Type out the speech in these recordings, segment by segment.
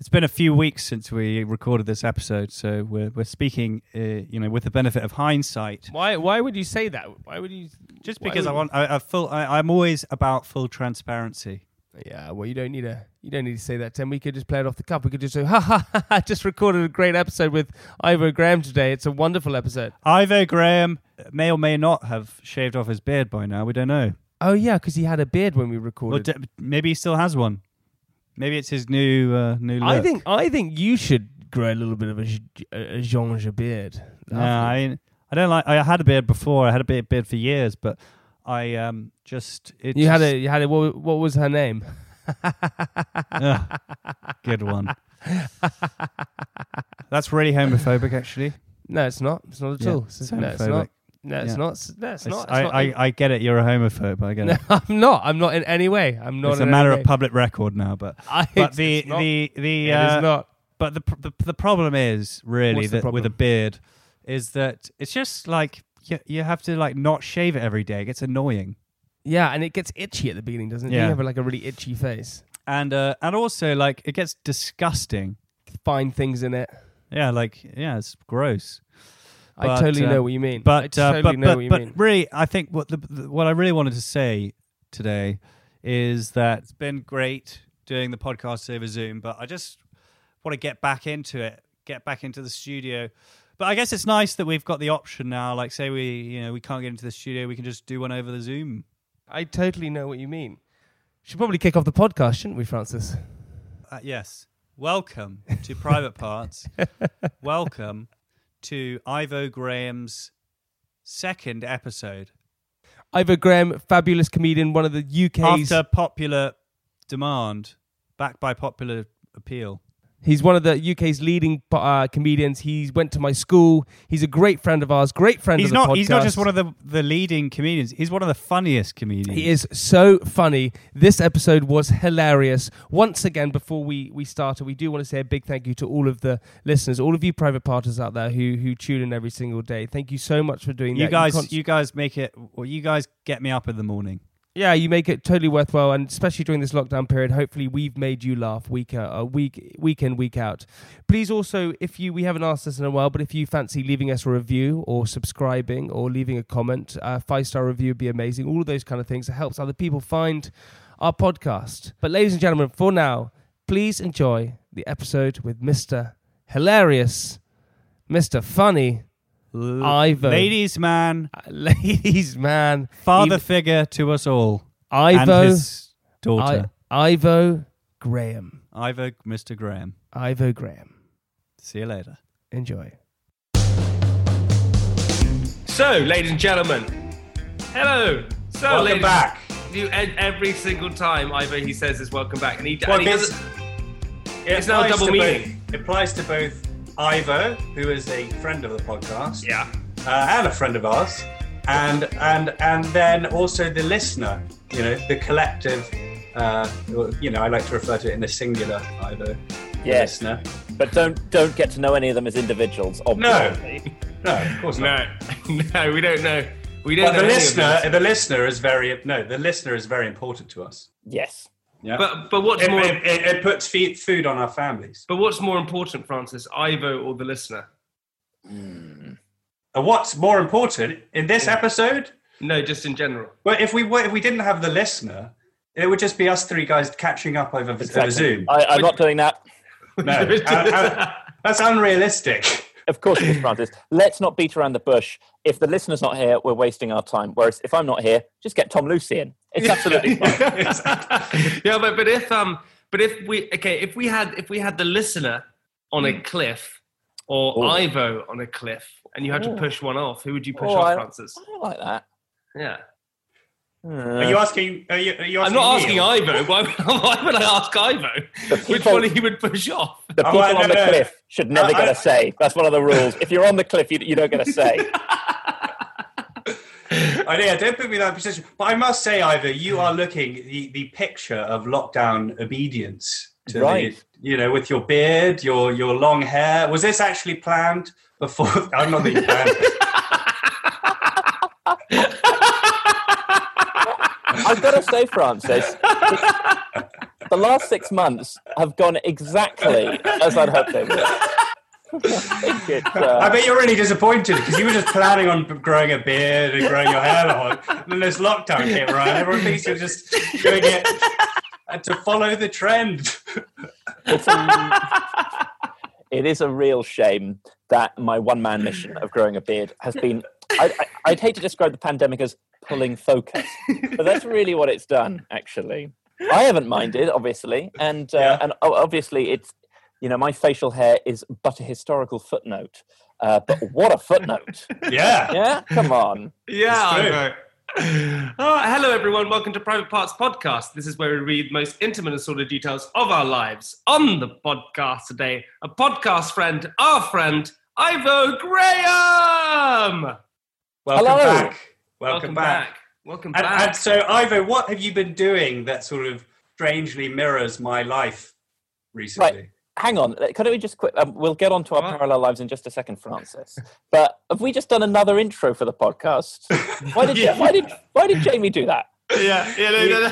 It's been a few weeks since we recorded this episode, so we're speaking, with the benefit of hindsight. Why would you say that? Why would you? Just because I'm always about full transparency. Yeah, well, you don't need to say that, Tim. We could just play it off the cuff. We could just say, I just recorded a great episode with Ivo Graham today. It's a wonderful episode. Ivo Graham may or may not have shaved off his beard by now. We don't know. Oh yeah, because he had a beard when we recorded. Well, maybe he still has one. Maybe it's his new look. I think you should grow a little bit of a Jean beard. No, I don't like. I had a beard before. I had a beard for years, but I just it. You had it. What was her name? Good one. That's really homophobic, actually. No, it's not. It's not at all. It's homophobic. No, it's not. No, it's not. No, it's not. I get it. You're a homophobe. I get it. I'm not. I'm not in any way. I'm not. It's a matter of public record now. But it's not. But the problem is really that with a beard is that it's just like you have to like not shave it every day. It gets annoying. Yeah, and it gets itchy at the beginning, doesn't it? Yeah. You have like a really itchy face, and also like it gets disgusting. Find things in it. Yeah, it's gross. But, I totally know what you mean. But really, I think what I really wanted to say today is that it's been great doing the podcast over Zoom, but I just want to get back into the studio. But I guess it's nice that we've got the option now. Like, say we can't get into the studio, we can just do one over the Zoom. I totally know what you mean. Should probably kick off the podcast, shouldn't we, Francis? Yes. Welcome to Private Parts. Welcome to Ivo Graham's second episode. Ivo Graham, fabulous comedian, one of the UK's... After popular demand, backed by popular appeal. He's one of the UK's leading comedians. He went to my school. He's a great friend of ours, podcast. He's not just one of the leading comedians. He's one of the funniest comedians. He is so funny. This episode was hilarious. Once again, before we started, we do want to say a big thank you to all of the listeners, all of you private partners out there who tune in every single day. Thank you so much for doing that. You guys get me up in the morning. Yeah, you make it totally worthwhile, and especially during this lockdown period, hopefully we've made you laugh week in, week out. Please also, we haven't asked this in a while, but if you fancy leaving us a review or subscribing or leaving a comment, a 5-star review would be amazing. All of those kind of things. It helps other people find our podcast. But ladies and gentlemen, for now, please enjoy the episode with Mr. Hilarious, Mr. Funny, Ivo. Ladies man. Father figure to us all. Ivo. And his daughter. Ivo Graham. Mr. Graham. Ivo Graham. See you later. Enjoy. So, ladies and gentlemen. Hello. So, welcome back. Every single time, Ivo, he says is welcome back. It's now a double meaning. It applies to both Ivo, who is a friend of the podcast, and a friend of ours, and then also the listener, the collective, I like to refer to it in the singular, Ivo, yes, listener. But don't get to know any of them as individuals, obviously. No, of course not. No, we don't know. We don't. But the listener is very important to us. Yes. Yeah. But what's more? It puts food on our families. But what's more important, Francis, Ivo or the listener? Mm. What's more important in this episode? No, just in general. Well, if we didn't have the listener, It would just be us three guys catching up over, over Zoom. I'm not doing that. No, that's unrealistic. Of course it is, Francis. Let's not beat around the bush. If the listener's not here, we're wasting our time. Whereas if I'm not here, just get Tom Lucy in. It's absolutely fine. Exactly. Yeah, but if we had the listener on a cliff or Ivo on a cliff, and you had to push one off, who would you push off, Francis? I don't like that. Yeah. Are you asking? Are you asking? I'm not asking Ivo. Why would I ask Ivo which one he would push off? The people on the cliff should never get a say. That's one of the rules. If you're on the cliff, you don't get a say. Yeah, don't put me in that position. But I must say, Ivo, you are looking the picture of lockdown obedience. To the, with your beard, your long hair. Was this actually planned before? I'm not even planned. I've got to say, Francis, the last 6 months have gone exactly as I'd hoped they would. I bet you're really disappointed because you were just planning on growing a beard and growing your hair long, and then this lockdown came around. Everyone thinks you're just doing it to follow the trend. It is a real shame that my one-man mission of growing a beard has been... I'd hate to describe the pandemic as pulling focus, but that's really what it's done, actually. I haven't minded, obviously, and obviously it's, my facial hair is but a historical footnote, but what a footnote. Yeah, come on. Yeah, hello, everyone. Welcome to Private Parts Podcast. This is where we read the most intimate and sort of details of our lives. On the podcast today, a podcast friend, our friend, Ivo Graham. Welcome back. And so, Ivo, what have you been doing that sort of strangely mirrors my life recently? Right. Hang on. Couldn't we just quit? We'll get on to our parallel lives in just a second, Francis. But have we just done another intro for the podcast? Why did Jamie do that? No,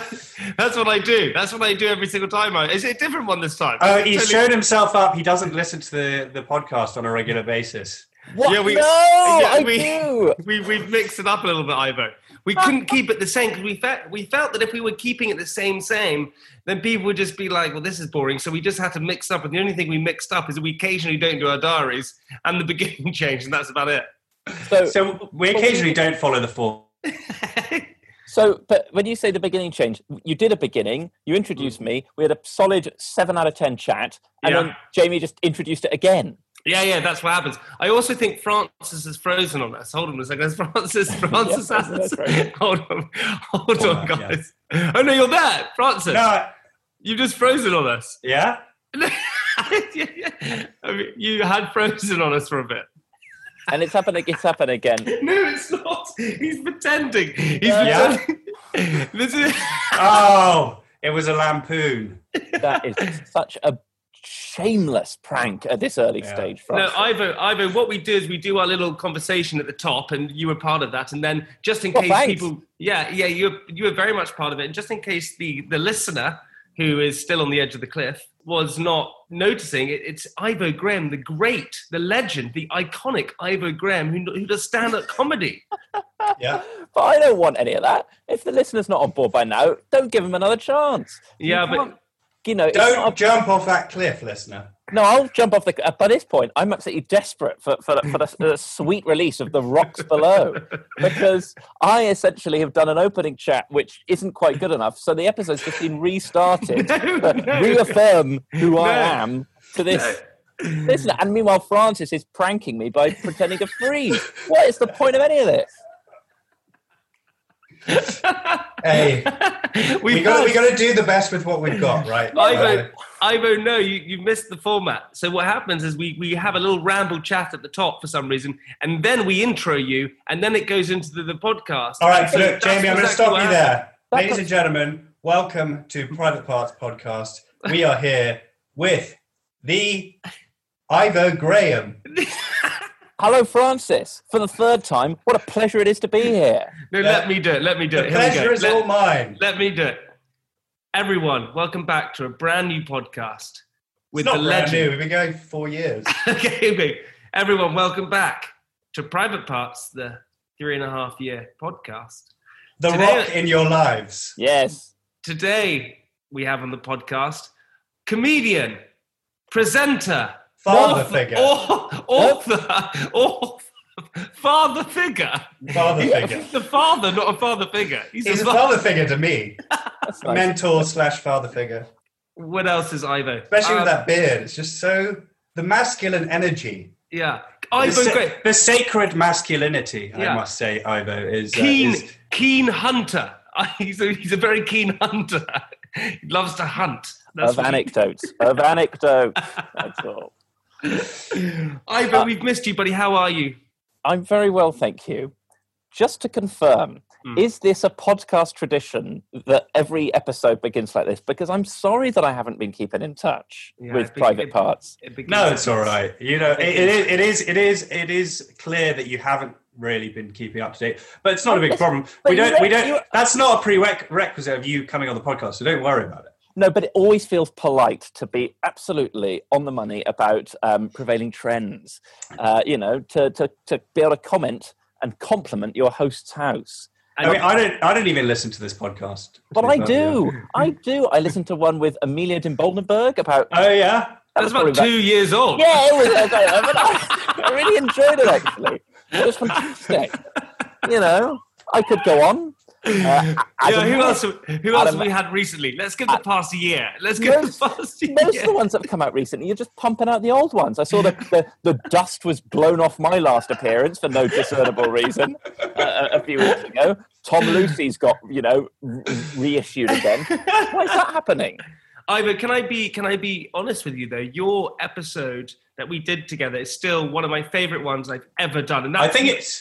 that's what I do. That's what I do every single time. Is it a different one this time? Oh, he's shown himself up. He doesn't listen to the podcast on a regular basis. What? Yeah, we do. We mixed it up a little bit, Ivo. We couldn't keep it the same because we felt that if we were keeping it the same, then people would just be like, well, this is boring. So we just had to mix up. And the only thing we mixed up is that we occasionally don't do our diaries and the beginning changed, and that's about it. So we occasionally don't follow the form. So, but when you say the beginning change, you did a beginning, you introduced me, we had a solid 7 out of 10 chat, and then Jamie just introduced it again. Yeah, that's what happens. I also think Francis has frozen on us. Hold on a second. Francis has us. Hold on, guys. Yeah. Oh, no, you're there, Francis. No. You've just frozen on us. Yeah? I mean, you had frozen on us for a bit. And it's happening. It's happened again. No, it's not. He's pretending. He's pretending. This is... Oh, it was a lampoon. That is such a shameless prank at this early stage. No, Ivo, what we do is we do our little conversation at the top, and you were part of that. And then just in case people... Yeah, you were very much part of it. And just in case the listener, who is still on the edge of the cliff, was not noticing it. It's Ivo Graham, the great, the legend, the iconic Ivo Graham, who does stand-up comedy. Yeah, but I don't want any of that. If the listener's not on board by now, don't give him another chance. Yeah, but don't jump off that cliff, listener. No, I'll jump off the. By this point, I'm absolutely desperate for the sweet release of The Rocks Below, because I essentially have done an opening chat which isn't quite good enough. So the episode's just been restarted to reaffirm who I am to this listener. And meanwhile, Francis is pranking me by pretending to freeze. What is the point of any of this? Hey, we got to do the best with what we've got, right? Ivo, no, you missed the format. So what happens is we have a little ramble chat at the top for some reason, and then we intro you, and then it goes into the podcast. All right, so look, Jamie, I'm going to stop you there. Ladies and gentlemen, welcome to Private Parts Podcast. We are here with the Ivo Graham. Hello, Francis. For the third time, what a pleasure it is to be here. No, let me do it. The pleasure is all mine. Let me do it. Everyone, welcome back to a brand new podcast. With the legend. It's not brand new. We've been going for 4 years. Okay. Everyone, welcome back to Private Parts, the 3.5-year podcast. The rock in your lives. Yes. Today we have on the podcast comedian, presenter, father figure. He's a father, not a father figure. He's a father figure to me. Mentor slash father figure. What else is Ivo? Especially with that beard. It's just so... the masculine energy. Yeah. The sacred masculinity, yeah. I must say, Ivo, is... Keen hunter. He's a very keen hunter. He loves to hunt. Of anecdotes. That's all. Ivo, we've missed you, buddy. How are you? I'm very well, thank you. Just to confirm, is this a podcast tradition that every episode begins like this? Because I'm sorry that I haven't been keeping in touch with Private Parts. No, it's all right. You know, it is clear that you haven't really been keeping up to date, but it's not a big problem. That's not a prerequisite of you coming on the podcast, so don't worry about it. No, but it always feels polite to be absolutely on the money about prevailing trends. To be able to comment and compliment your host's house. I mean, I don't even listen to this podcast. But I do. I listened to one with Amelia de Boldenberg about... Oh, yeah? That was about 2 years old. Yeah, it was. I really enjoyed it, actually. It was fantastic. You know, I could go on. Who else have we had recently? Let's give the past a year. Most of the ones that have come out recently, you're just pumping out the old ones. I saw the dust was blown off my last appearance for no discernible reason a few weeks ago. Tom Lucy's got, reissued again. Why is that happening? Ivo, can I be honest with you though? Your episode that we did together is still one of my favourite ones I've ever done. And I think it's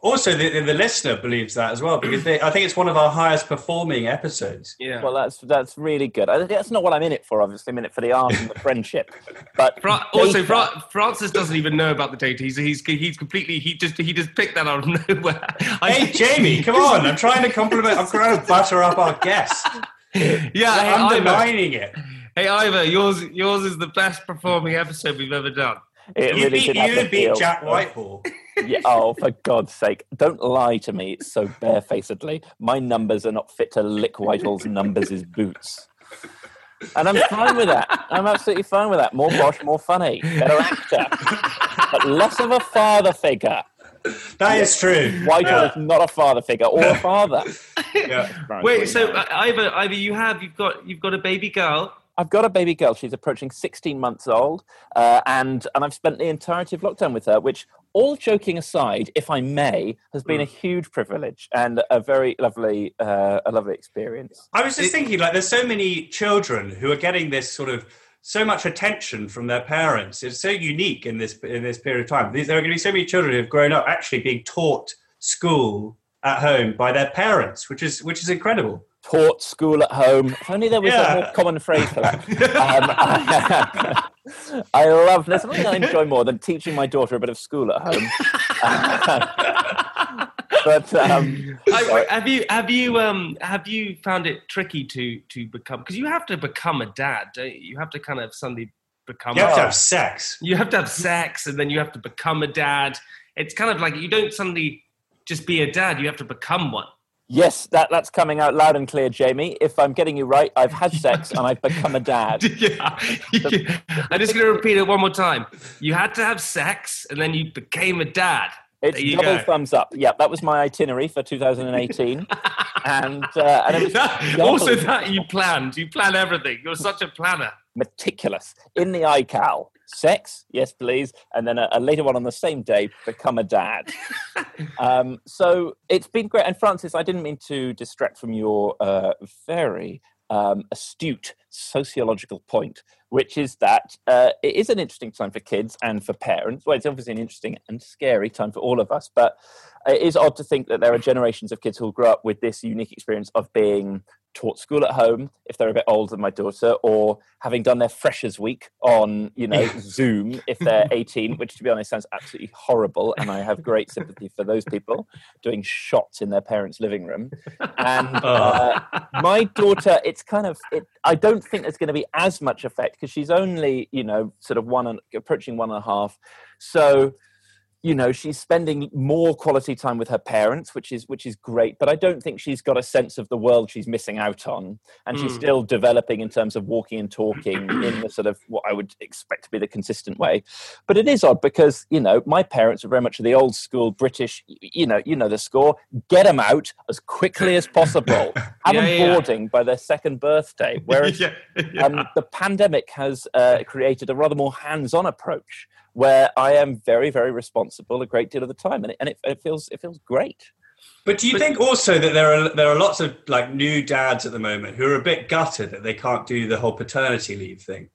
also the listener believes that as well, because I think it's one of our highest performing episodes. Yeah. Well, that's really good. That's not what I'm in it for, obviously. I'm in it for the art and the friendship. But Francis doesn't even know about the data. He just picked that out of nowhere. Hey, Jamie, come on! I'm trying to compliment. I'm trying to butter up our guest. Yeah, undermining it. Hey, Ivo, yours is the best performing episode we've ever done. You beat Jack Whitehall. Yeah, oh, for God's sake. Don't lie to me so barefacedly. My numbers are not fit to lick Whitehall's numbers, his boots. And I'm fine with that. I'm absolutely fine with that. More posh, more funny. Better actor. But less of a father figure. That is true. Whitehall is not a father figure or a father. Yeah. Wait, so Ivo, you've got a baby girl. I've got a baby girl. She's approaching 16 months old, and I've spent the entirety of lockdown with her, which, all joking aside, if I may, has been a huge privilege and a very lovely a lovely experience. I was just thinking, like, there's so many children who are getting this sort of so much attention from their parents. It's so unique in this period of time. There are going to be so many children who have grown up actually being taught school at home by their parents, which is incredible. Taught school at home. If only there was a more common phrase for that. There's something I enjoy more than teaching my daughter a bit of school at home. Have you found it tricky to become, because you have to become a dad, don't you? You have to kind of suddenly become... You have to have sex. You have to have sex, and then you have to become a dad. It's kind of like you don't suddenly just be a dad, you have to become one. Yes, that's coming out loud and clear, Jamie. If I'm getting you right, I've had sex and I've become a dad. Yeah. I'm just going to repeat it one more time. You had to have sex and then you became a dad. It's double thumbs up. Yeah, that was my itinerary for 2018. and it was you planned. You plan everything. You're such a planner. Meticulous. In the iCal. Sex, yes, please. And then a later one on the same day, become a dad. So it's been great. And Francis, I didn't mean to distract from your very astute sociological point, which is that it is an interesting time for kids and for parents. Well, it's obviously an interesting and scary time for all of us, but it is odd to think that there are generations of kids who will grow up with this unique experience of being taught school at home, if they're a bit older than my daughter, or having done their freshers week on, Zoom, if they're 18, which, to be honest, sounds absolutely horrible, and I have great sympathy for those people doing shots in their parents' living room. And my daughter, I don't think there's going to be as much effect, because she's only, approaching 1.5. So you know, she's spending more quality time with her parents, which is great. But I don't think she's got a sense of the world she's missing out on. And she's still developing in terms of walking and talking in the sort of what I would expect to be the consistent way. But it is odd because, you know, my parents are very much the old school British, you know the score. Get them out as quickly as possible. Have them boarding by their second birthday. Whereas the pandemic has created a rather more hands-on approach, where I am very, very responsible a great deal of the time, and it feels great. But do you think also that there are lots of like new dads at the moment who are a bit gutted that they can't do the whole paternity leave thing?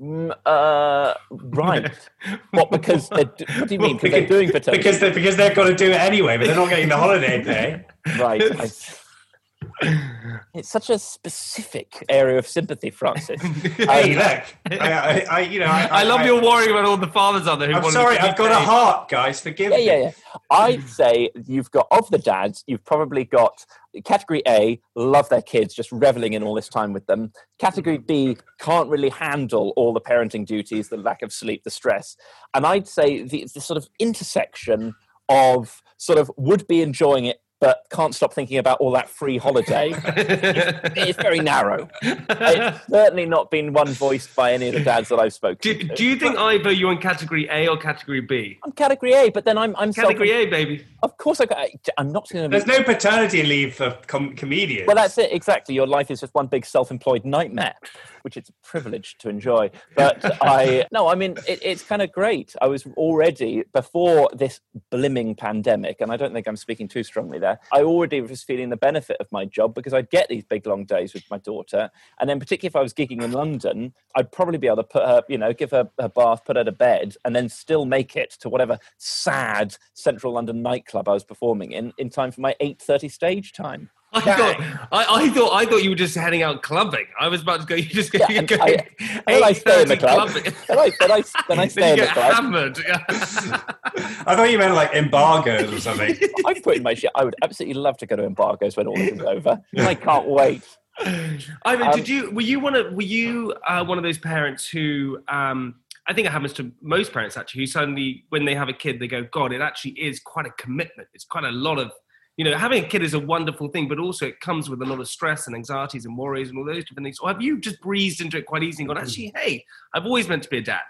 Right. What? Because what do you mean? Because they're doing paternity? Because they've got to do it anyway, but they're not getting the holiday pay. Right. It's such a specific area of sympathy, Francis. Hey, look, I love your worry about all the fathers out there. I'm sorry, I've got a heart, guys. Forgive me. Yeah. I'd say of the dads, you've probably got category A, love their kids, just reveling in all this time with them. Category B, can't really handle all the parenting duties, the lack of sleep, the stress. And I'd say the sort of intersection of sort of would be enjoying it, but can't stop thinking about all that free holiday. It's very narrow. It's certainly not been one voiced by any of the dads that I've spoken to. Do you think, Ivo, you're in Category A or Category B? I'm Category A, but then I'm Category A, baby. Of course I'm not going to... There's no paternity leave for comedians. Well, that's it, exactly. Your life is just one big self-employed nightmare, which it's a privilege to enjoy. But it's kind of great. I was already, before this blimming pandemic, and I don't think I'm speaking too strongly there, I already was feeling the benefit of my job because I'd get these big long days with my daughter, and then particularly if I was gigging in London, I'd probably be able to put her, you know, give her a bath, put her to bed, and then still make it to whatever sad central London nightclub I was performing in time for my 8:30 stage time. I thought you were just heading out clubbing. I was about to go. You just go. Yeah, then I stay in the club. Then I stay in the club. Hammered. I thought you meant like embargoes or something. I'm putting my shit. I would absolutely love to go to embargoes when all this is over. I can't wait. I mean, were you one of those parents who? I think it happens to most parents actually. Who suddenly, when they have a kid, they go, "God, it actually is quite a commitment. It's quite a lot of." You know, having a kid is a wonderful thing, but also it comes with a lot of stress and anxieties and worries and all those different things. Or have you just breezed into it quite easily and gone, actually, hey, I've always meant to be a dad?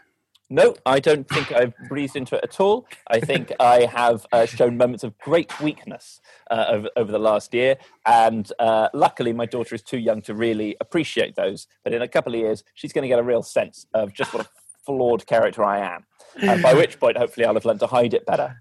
No, I don't think I've breezed into it at all. I think I have shown moments of great weakness over the last year. And luckily, my daughter is too young to really appreciate those. But in a couple of years, she's going to get a real sense of just what a flawed character I am. By which point, hopefully, I'll have learned to hide it better.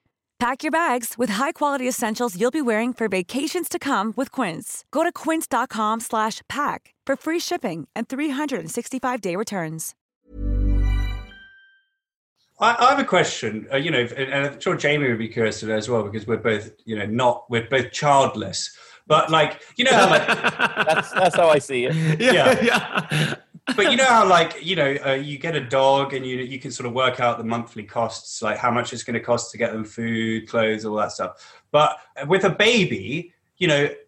Pack your bags with high-quality essentials you'll be wearing for vacations to come with Quince. Go to quince.com/pack for free shipping and 365-day returns. I have a question, and I'm sure Jamie would be curious to know as well, because we're both childless. But that's how I see it. Yeah. But you get a dog and you can sort of work out the monthly costs, like how much it's going to cost to get them food, clothes, all that stuff. But with a baby,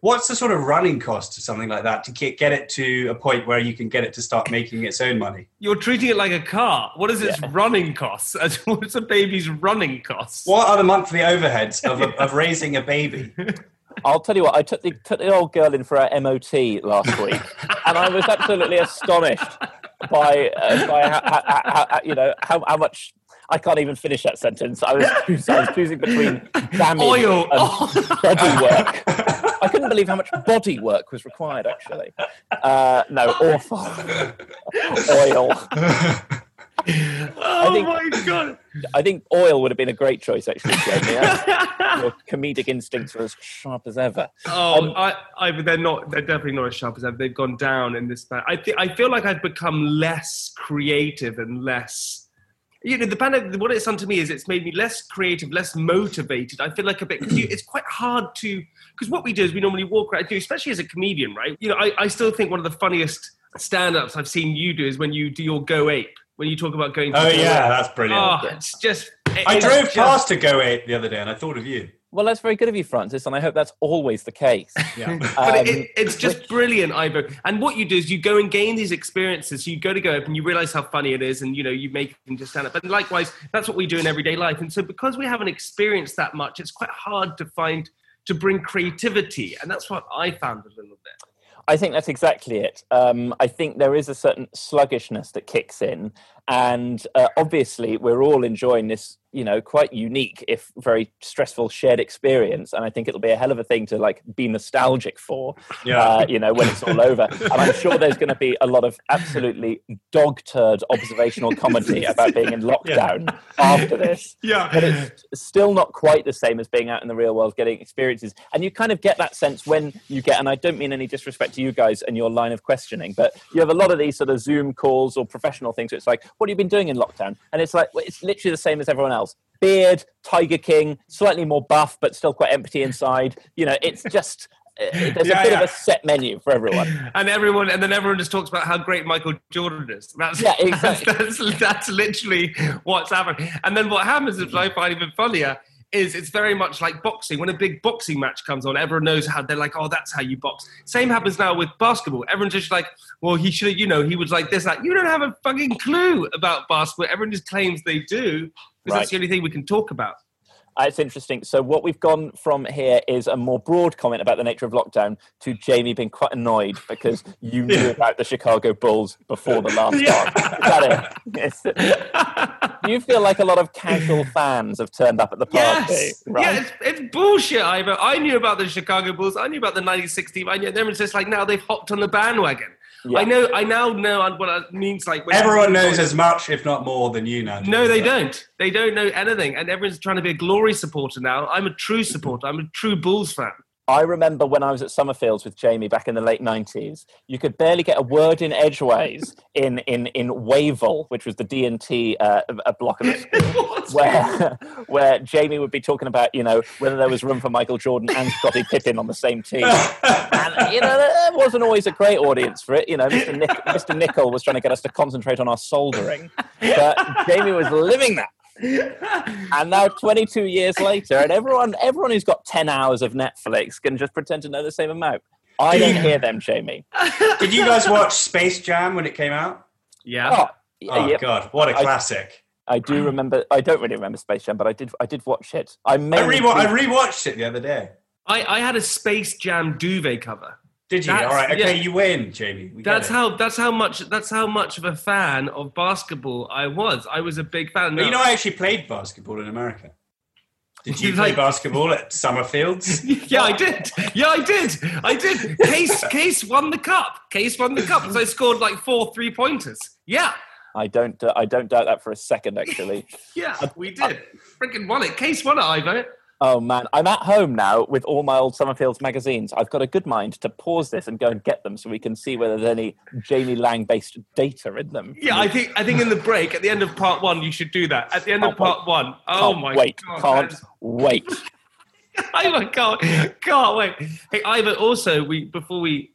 what's the sort of running cost of something like that to get it to a point where you can get it to start making its own money? You're treating it like a car. What is its running cost? What's a baby's running cost? What are the monthly overheads of raising a baby? I'll tell you what, I took the old girl in for her MOT last week, and I was absolutely astonished by how much. I can't even finish that sentence. I was choosing between damage and body work. I couldn't believe how much body work was required, actually. No, awful. Oil. Oh my God. I think oil would have been a great choice, actually, Jamie. Your comedic instincts are as sharp as ever. Oh, they're not. They're definitely not as sharp as ever. They've gone down in this. I feel like I've become less creative and less... You know, the pandemic, what it's done to me is it's made me less creative, less motivated. I feel like a bit... It's quite hard to... Because what we do is we normally walk around, especially as a comedian, right? You know, I still think one of the funniest stand-ups I've seen you do is when you do your Go Ape, when you talk about going to... Oh, yeah, that's brilliant. Oh, it's just... I drove past a Go Ape the other day and I thought of you. Well, that's very good of you, Francis, and I hope that's always the case. Yeah. But it's just brilliant, Ivo. And what you do is you go and gain these experiences. So you go to Go Up and you realise how funny it is and, you know, you make them just stand up. And likewise, that's what we do in everyday life. And so because we haven't experienced that much, it's quite hard to bring creativity. And that's what I found a little bit. I think that's exactly it. I think there is a certain sluggishness that kicks in. And obviously, we're all enjoying this, you know, quite unique, if very stressful, shared experience. And I think it'll be a hell of a thing to, like, be nostalgic for, you know, when it's all over. And I'm sure there's going to be a lot of absolutely dog-turd observational comedy about being in lockdown after this. Yeah. But it's still not quite the same as being out in the real world, getting experiences. And you kind of get that sense when you get, and I don't mean any disrespect to you guys and your line of questioning, but you have a lot of these sort of Zoom calls or professional things where it's like, what have you been doing in lockdown? And it's like, it's literally the same as everyone else. Beard, Tiger King, slightly more buff, but still quite empty inside. You know, it's just... There's a bit of a set menu for everyone, and then everyone just talks about how great Michael Jordan is. That's exactly. That's literally what's happened. And then what happens is, I find even funnier, is it's very much like boxing. When a big boxing match comes on, everyone knows how. They're like, oh, that's how you box. Same happens now with basketball. Everyone's just like, well, he should, you know, he was like this. Like, you don't have a fucking clue about basketball. Everyone just claims they do because that's the only thing we can talk about. It's interesting. So what we've gone from here is a more broad comment about the nature of lockdown to Jamie being quite annoyed because you knew about the Chicago Bulls before the last one. Is that it? Yes. You feel like a lot of casual fans have turned up at the party, right? Yeah, it's bullshit, Ivo. I knew about the Chicago Bulls. I knew about the 96 team. I knew them. It's just like now they've hopped on the bandwagon. Yeah. I now know what it means. Like everyone knows as much, if not more, than you now. No, they don't. They don't know anything, and everyone's trying to be a glory supporter now. I'm a true supporter. I'm a true Bulls fan. I remember when I was at Summerfields with Jamie back in the late 90s, you could barely get a word in edgeways in Wavell, which was the D&T a block of the school, where Jamie would be talking about, you know, whether there was room for Michael Jordan and Scottie Pippen on the same team. And, you know, there wasn't always a great audience for it. You know, Mr. Nickel was trying to get us to concentrate on our soldering. But Jamie was living that. And now 22 years later, and everyone who's got 10 hours of Netflix can just pretend to know the same amount. I don't hear them, Jamie. Did you guys watch Space Jam when it came out? Yeah. Oh, God, what a classic. I do remember. I don't really remember Space Jam, but I did watch it. I rewatched it the other day. I had a Space Jam duvet cover. Did you? All right. Okay, you win, Jamie. That's how much of a fan of basketball I was. I was a big fan. But you know, I actually played basketball in America. Did you play basketball at Summerfields? Yeah, I did. Case won the cup. So I scored like 4 3-pointers. Yeah. I don't doubt that for a second, actually. Yeah, we did. Freaking won it. Case won it, Ivo. Oh, man, I'm at home now with all my old Summerfields magazines. I've got a good mind to pause this and go and get them so we can see whether there's any Jamie Lang-based data in them. Yeah, I think in the break, at the end of part one, you should do that. At the end of part one. Oh, my God. Can't wait. Ivo, can't wait. Hey, Ivo, also, before we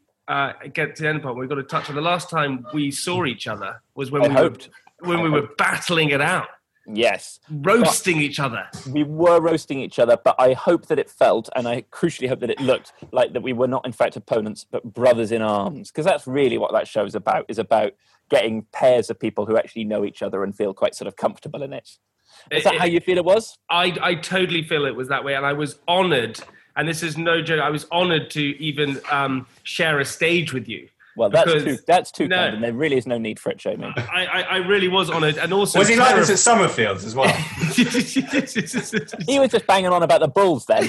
get to the end of part one, we've got to touch on the last time we saw each other was when we were battling it out. Yes. We were roasting each other, but I hope that it felt, and I crucially hope that it looked like that we were not, in fact, opponents, but brothers in arms, because that's really what that show is about getting pairs of people who actually know each other and feel quite sort of comfortable in it. Is that how you feel it was? I totally feel it was that way, and I was honoured, and this is no joke, I was honoured to even share a stage with you. Well, that's too kind, and there really is no need for it, Jamie. I really was honoured, and also was he like this at Summerfields as well? He was just banging on about the Bulls then.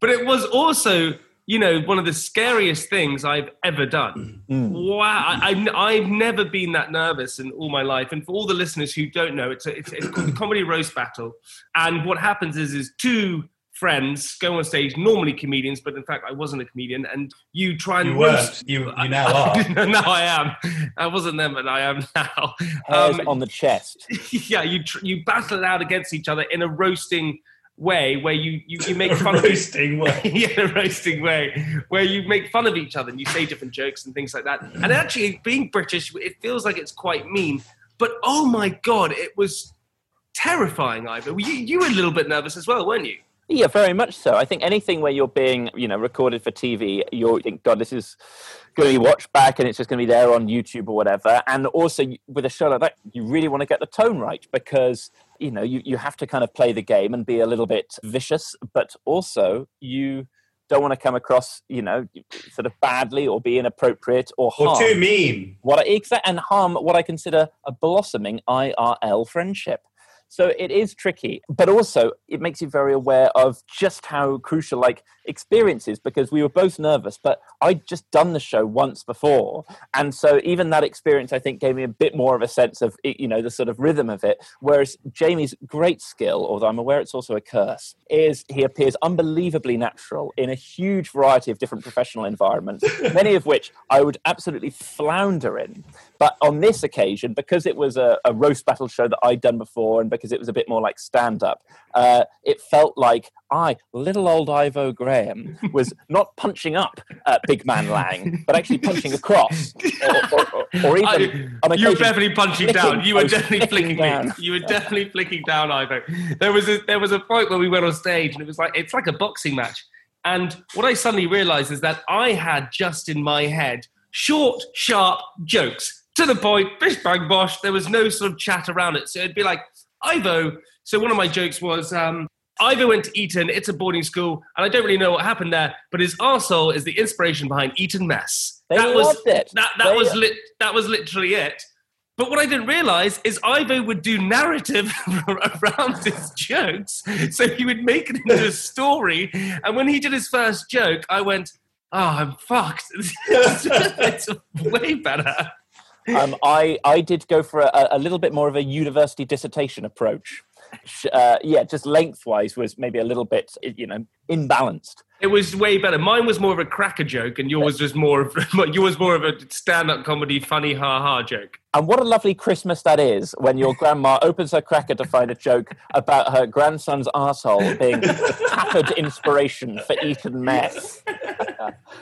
But it was also, you know, one of the scariest things I've ever done. Mm. Wow, I've never been that nervous in all my life. And for all the listeners who don't know, it's called the Comedy Roast Battle. And what happens is two friends go on stage, normally comedians, but in fact, I wasn't a comedian. And you try and roast. You now are. Now I am. I wasn't then, but I am now. Hairs on the chest. Yeah, you battle it out against each other in a roasting way where you make fun of roasting way. Yeah, a roasting way where you make fun of each other and you say different jokes and things like that. And actually, being British, it feels like it's quite mean, but oh my God, it was terrifying, Ivo. You were a little bit nervous as well, weren't you? Yeah, very much so. I think anything where you're being, recorded for TV, you think, God, this is going to be watched back and it's just going to be there on YouTube or whatever. And also, with a show like that, you really want to get the tone right because, you have to kind of play the game and be a little bit vicious, but also you don't want to come across, sort of badly or be inappropriate or harm. Or too mean. And harm what I consider a blossoming IRL friendship. So it is tricky, but also it makes you very aware of just how crucial experience is because we were both nervous, but I'd just done the show once before. And so even that experience, I think, gave me a bit more of a sense of, the sort of rhythm of it. Whereas Jamie's great skill, although I'm aware it's also a curse, is he appears unbelievably natural in a huge variety of different professional environments, many of which I would absolutely flounder in. But on this occasion, because it was a roast battle show that I'd done before and because it was a bit more like stand-up, it felt like little old Ivo Graham, was not punching up Big Man Lang, but actually punching across. Or even on occasion, you were definitely punching down. You were definitely flicking down. You were definitely flicking down, Ivo. There was a point where we went on stage and it was it's like a boxing match. And what I suddenly realised is that I had just in my head short, sharp jokes. To the point, bish, bang, bosh. There was no sort of chat around it. So it'd be like, Ivo. So one of my jokes was, Ivo went to Eton. It's a boarding school. And I don't really know what happened there, but his arsehole is the inspiration behind Eton Mess. They loved it. That was literally it. But what I didn't realise is Ivo would do narrative around his jokes. So he would make it into a story. And when he did his first joke, I went, I'm fucked. It's way better. I did go for a little bit more of a university dissertation approach. Just lengthwise was maybe a little bit, imbalanced. It was way better. Mine was more of a cracker joke, and yours was more of a stand-up comedy, funny, ha-ha joke. And what a lovely Christmas that is when your grandma opens her cracker to find a joke about her grandson's arsehole being the tattered inspiration for Eton Mess.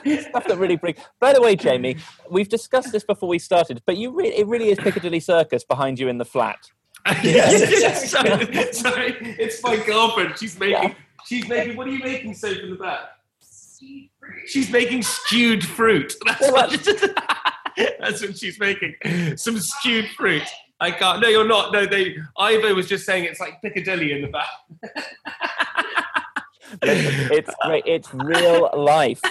Stuff that really brings... By the way, Jamie, we've discussed this before we started, but it really is Piccadilly Circus behind you in the flat. Yes. Sorry, it's my girlfriend. She's making. What are you making, Sophie, in the back? Stewed fruit. She's making stewed fruit. That's what she's making. Some stewed fruit. I can't. No, you're not. No, Ivo was just saying it's like Piccadilly in the back. It's great. It's real life,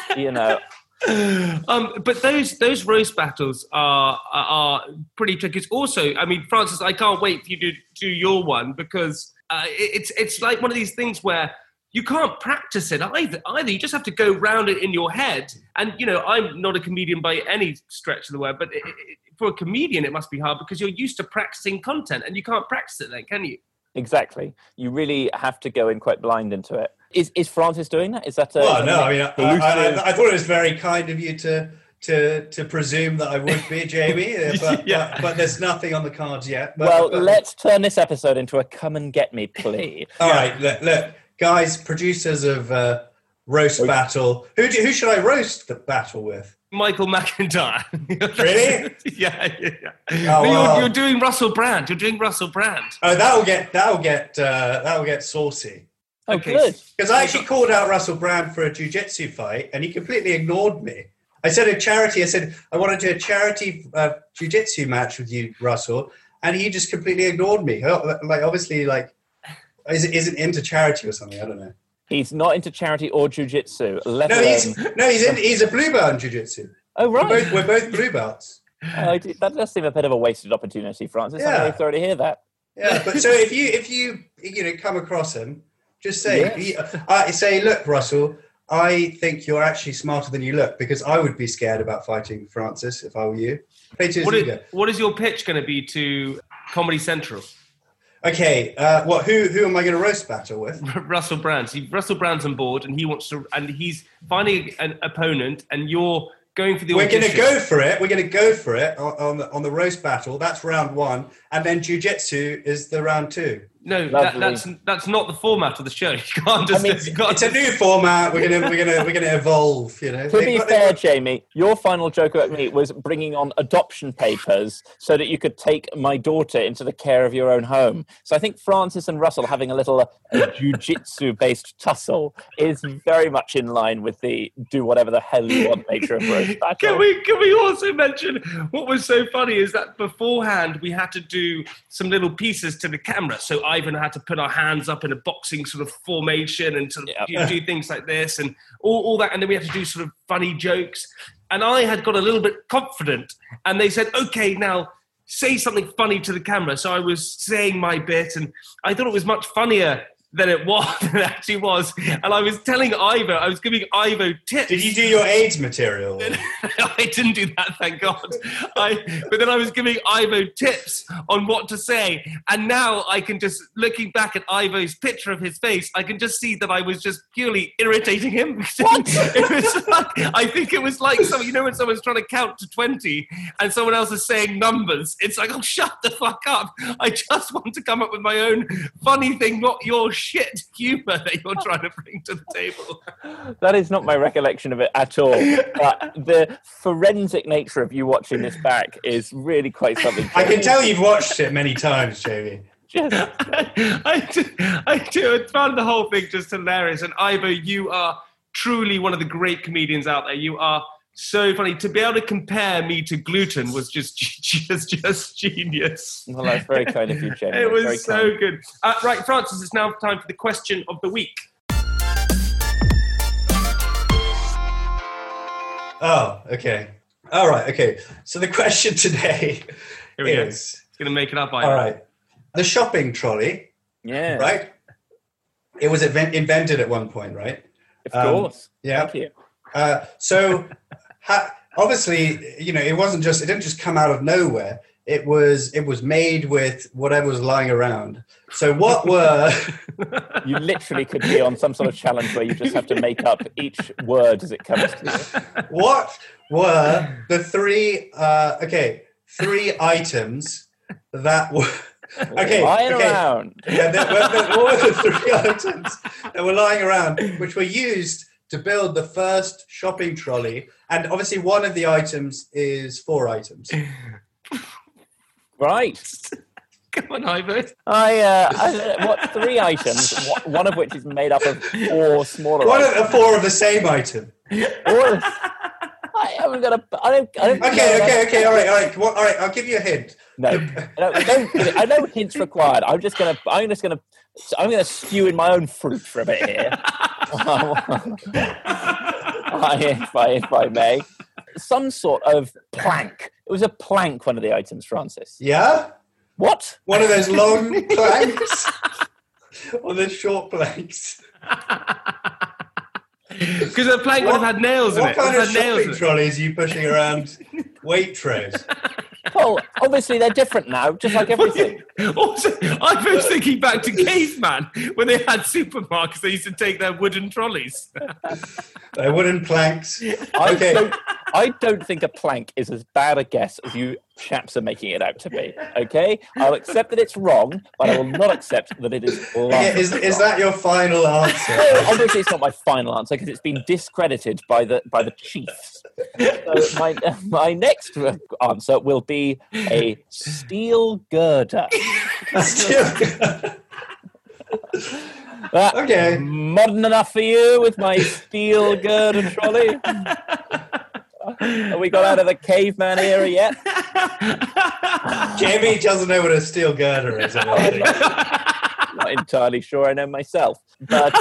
but those roast battles are pretty tricky. It's also, Francis, I can't wait for you to do your one because it's like one of these things where you can't practice it either. You just have to go round it in your head. And, I'm not a comedian by any stretch of the word, but for a comedian it must be hard because you're used to practicing content and you can't practice it then, can you? Exactly. You really have to go in quite blind into it. Is Francis doing that? Is that? Well, no. I thought it was very kind of you to presume that I would be, Jamie. But there's nothing on the cards yet. But let's turn this episode into a come and get me plea. All right, look, guys, producers of Roast Battle. Who should I roast the battle with? Michael McIntyre. Really? Yeah. Oh, you're doing Russell Brand. Oh, that'll get saucy. Oh, okay. Good. Because I actually called out Russell Brand for a jiu-jitsu fight, and he completely ignored me. I said I want to do a charity jiu-jitsu match with you, Russell, and he just completely ignored me. Obviously, isn't into charity or something. I don't know. He's not into charity or jiu-jitsu. He's a blue belt in jiu-jitsu. Oh, right. We're both blue belts. That does seem a bit of a wasted opportunity, Francis. Yeah. I'm really sorry to hear that. Yeah, but so if you come across him, just say, I say, look, Russell, I think you're actually smarter than you look, because I would be scared about fighting Francis if I were you. What is your pitch going to be to Comedy Central? Okay, who am I going to roast battle with? Russell Brand. See, Russell Brand's on board, and he's finding an opponent, and you're going for the audition. We're going to go for it. We're going to go for it on the roast battle. That's round one, and then jiu-jitsu is the round two. No, that's not the format of the show. You can't just. I mean, it's a new format. We're gonna evolve. You know. To be fair, Jamie, your final joke about me was bringing on adoption papers so that you could take my daughter into the care of your own home. So I think Francis and Russell having a little jiu-jitsu-based tussle is very much in line with the do whatever the hell you want nature of roast battle. Can we also mention what was so funny is that beforehand we had to do some little pieces to the camera. So Ivan had to put our hands up in a boxing sort of formation and sort of do things like this and all that. And then we had to do sort of funny jokes. And I had got a little bit confident. And they said, okay, now say something funny to the camera. So I was saying my bit and I thought it was much funnier than it actually was. And I was telling Ivo, I was giving Ivo tips. Did you do your AIDS material? I didn't do that, thank God. But then I was giving Ivo tips on what to say. And now I can just, looking back at Ivo's picture of his face, I can just see that I was just purely irritating him. What? It was like, I think it was like, something, you know when someone's trying to count to 20 and someone else is saying numbers? It's like, oh, shut the fuck up. I just want to come up with my own funny thing, not your shit humour that you're trying to bring to the table. That is not my recollection of it at all. But the forensic nature of you watching this back is really quite something. I can tell you've watched it many times, Jamie. I found the whole thing just hilarious. And Ivo, you are truly one of the great comedians out there. You are so funny. To be able to compare me to gluten was just genius. Well, that's very kind of you, Jamie. It was so good. Right, Francis, it's now time for the question of the week. Oh, okay. All right, okay. So the question today Here we go. It's going to make it up, Ivan. All right. The shopping trolley. Yeah. Right? It was invented at one point, right? Of course. Yeah. Thank you. Obviously, you know, it didn't just come out of nowhere. It was made with whatever was lying around. So what were... You literally could be on some sort of challenge where you just have to make up each word as it comes to you. What were the three items that were... lying around. Yeah, what were the three items that were lying around, which were used to build the first shopping trolley? And obviously one of the items is 4 items. Right. Come on, Ivo. What 3 items, one of which is made up of 4 smaller items. One of the 4 of the same item. I haven't got a... I don't know. All right. Well, all right, I'll give you a hint. No hints required. I'm just going to stew in my own fruit for a bit here. If I may. Some sort of plank. It was a plank, one of the items, Francis. Yeah? What? One of those long planks? Or those short planks? Because the plank would have had nails in it. What kind of shopping trolleys are you pushing around Waitrose? Well, obviously they're different now, just like everything. Also, I was thinking back to Caveman, when they had supermarkets, they used to take their wooden trolleys. Their wooden planks. I don't think a plank is as bad a guess as you chaps are making it out to be, okay? I'll accept that it's wrong, but I will not accept that it is wrong. Is that your final answer? Obviously it's not my final answer, because it's been discredited by the chiefs. So my next answer will be a steel girder. Okay. Modern enough for you with my steel girder trolley? Have we got out of the caveman era yet? Jamie doesn't know what a steel girder is. I'm not entirely sure I know myself. But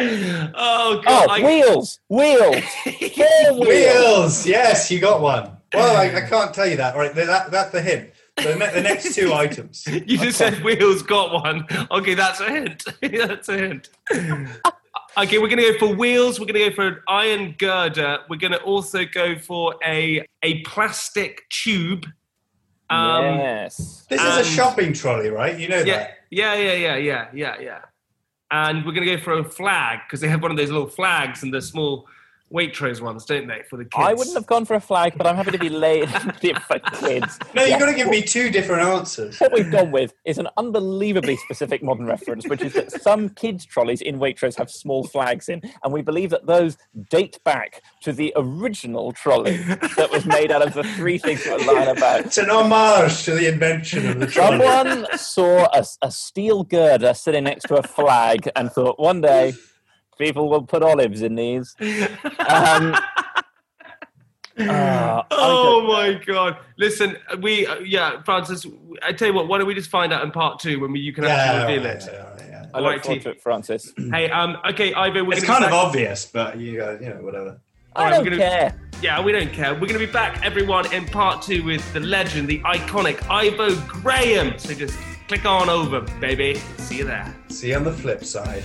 Oh, God. Oh, wheels. Wheels. Yes, you got one. Well, I can't tell you that. All right, that's the hint. The next two items. You just said wheels got one. Okay, that's a hint. That's a hint. Okay, we're going to go for wheels. We're going to go for an iron girder. We're going to also go for a plastic tube. Yes. This is a shopping trolley, right? You know that. Yeah. And we're going to go for a flag, because they have one of those little flags and the small Waitrose ones, don't they, for the kids? I wouldn't have gone for a flag, but I'm happy to be laid for kids. No, you've got to give me two different answers. What we've gone with is an unbelievably specific modern reference, which is that some kids' trolleys in Waitrose have small flags in, and we believe that those date back to the original trolley that was made out of the three things that were lying about. It's an homage to the invention of the trolley. Someone saw a steel girder sitting next to a flag and thought, one day, people will put olives in these. Oh my God! Listen, Francis. I tell you what. Why don't we just find out in part two when you can actually reveal it? Yeah. I look forward to it, Francis. Hey, okay, Ivo. It's kind of obvious, but you know, whatever. I don't care. Yeah, we don't care. We're going to be back, everyone, in part two with the legend, the iconic Ivo Graham. So just click on over, baby. See you there. See you on the flip side.